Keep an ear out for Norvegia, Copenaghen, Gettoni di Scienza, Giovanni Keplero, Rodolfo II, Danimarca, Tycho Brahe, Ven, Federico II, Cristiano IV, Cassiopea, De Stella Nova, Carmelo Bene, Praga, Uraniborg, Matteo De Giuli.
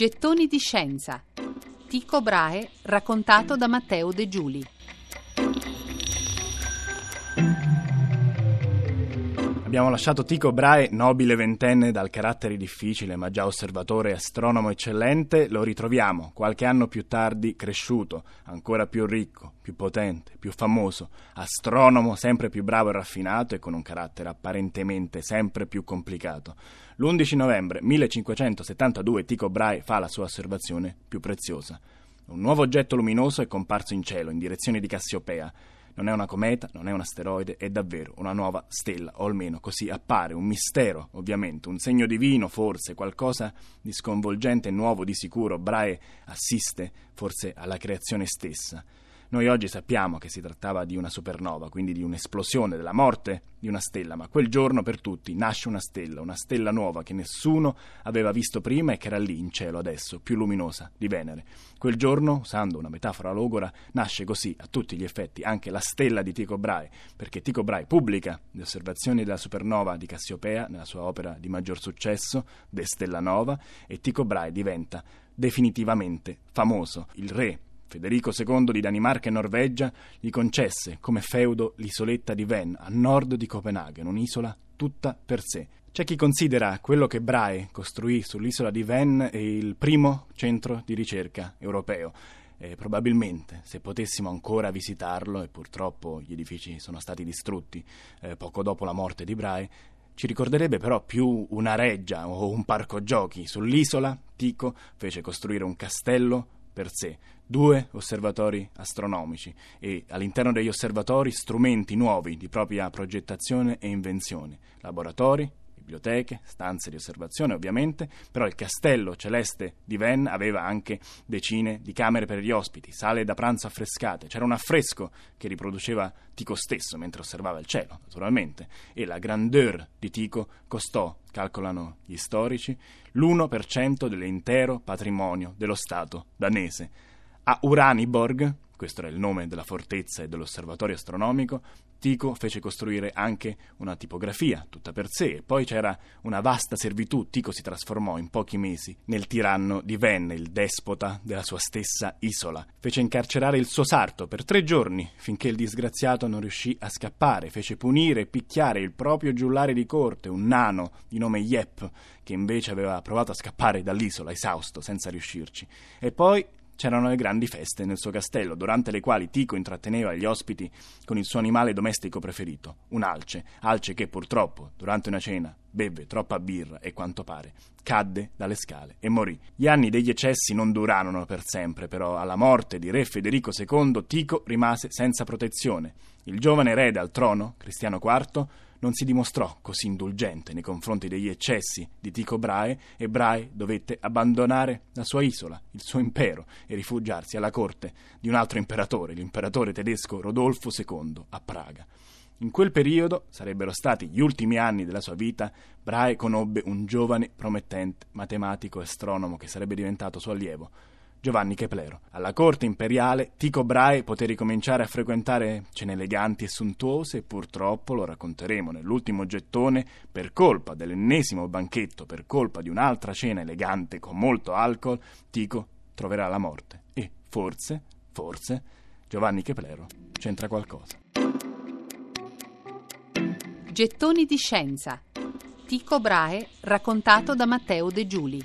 Gettoni di Scienza. Tycho Brahe, raccontato da Matteo De Giuli. Abbiamo lasciato Tycho Brahe, nobile ventenne dal carattere difficile, ma già osservatore e astronomo eccellente. Lo ritroviamo qualche anno più tardi, cresciuto, ancora più ricco, più potente, più famoso, astronomo sempre più bravo e raffinato e con un carattere apparentemente sempre più complicato. L'11 novembre 1572 Tycho Brahe fa la sua osservazione più preziosa. Un nuovo oggetto luminoso è comparso in cielo in direzione di Cassiopea. Non è una cometa, non è un asteroide, è davvero una nuova stella, o almeno così appare, un mistero ovviamente, un segno divino forse, qualcosa di sconvolgente e nuovo di sicuro. Brahe assiste forse alla creazione stessa. Noi oggi sappiamo che si trattava di una supernova, quindi di un'esplosione, della morte di una stella, ma quel giorno per tutti nasce una stella nuova che nessuno aveva visto prima e che era lì in cielo adesso, più luminosa di Venere. Quel giorno, usando una metafora logora, nasce così a tutti gli effetti anche la stella di Tycho Brahe, perché Tycho Brahe pubblica le osservazioni della supernova di Cassiopea nella sua opera di maggior successo, De Stella Nova, e Tycho Brahe diventa definitivamente famoso. Il re Federico II di Danimarca e Norvegia gli concesse come feudo l'isoletta di Ven, a nord di Copenaghen, un'isola tutta per sé. C'è chi considera quello che Brahe costruì sull'isola di Ven il primo centro di ricerca europeo. Probabilmente, se potessimo ancora visitarlo, e purtroppo gli edifici sono stati distrutti poco dopo la morte di Brahe, ci ricorderebbe però più una reggia o un parco giochi. Sull'isola Tycho fece costruire un castello per sé, 2 osservatori astronomici e all'interno degli osservatori strumenti nuovi di propria progettazione e invenzione, laboratori, biblioteche, stanze di osservazione ovviamente, però il castello celeste di Ven aveva anche decine di camere per gli ospiti, sale da pranzo affrescate, c'era un affresco che riproduceva Tycho stesso mentre osservava il cielo, naturalmente, e la grandeur di Tycho costò, calcolano gli storici, l'1% dell'intero patrimonio dello Stato danese. A Uraniborg, questo era il nome della fortezza e dell'osservatorio astronomico, Tycho fece costruire anche una tipografia tutta per sé, e poi c'era una vasta servitù. Tycho si trasformò in pochi mesi nel tiranno di Ven, il despota della sua stessa isola. Fece incarcerare il suo sarto per 3 giorni, finché il disgraziato non riuscì a scappare. Fece punire e picchiare il proprio giullare di corte, un nano di nome Yep, che invece aveva provato a scappare dall'isola, esausto, senza riuscirci. E poi c'erano le grandi feste nel suo castello, durante le quali Tycho intratteneva gli ospiti con il suo animale domestico preferito, un alce che purtroppo, durante una cena, bevve troppa birra e quanto pare cadde dalle scale e morì. Gli anni degli eccessi non durarono per sempre, però alla morte di re Federico II Tycho rimase senza protezione. Il giovane erede al trono, Cristiano IV, non si dimostrò così indulgente nei confronti degli eccessi di Tycho Brahe, e Brahe dovette abbandonare la sua isola, il suo impero, e rifugiarsi alla corte di un altro imperatore, l'imperatore tedesco Rodolfo II, a Praga. In quel periodo, sarebbero stati gli ultimi anni della sua vita, Brahe conobbe un giovane promettente matematico e astronomo che sarebbe diventato suo allievo, Giovanni Keplero. Alla corte imperiale Tycho Brahe poté ricominciare a frequentare cene eleganti e sontuose, e purtroppo, lo racconteremo nell'ultimo gettone, per colpa dell'ennesimo banchetto, per colpa di un'altra cena elegante con molto alcol, Tycho troverà la morte. E forse, Giovanni Keplero c'entra qualcosa. Gettoni di Scienza. Tycho Brahe, raccontato da Matteo De Giuli.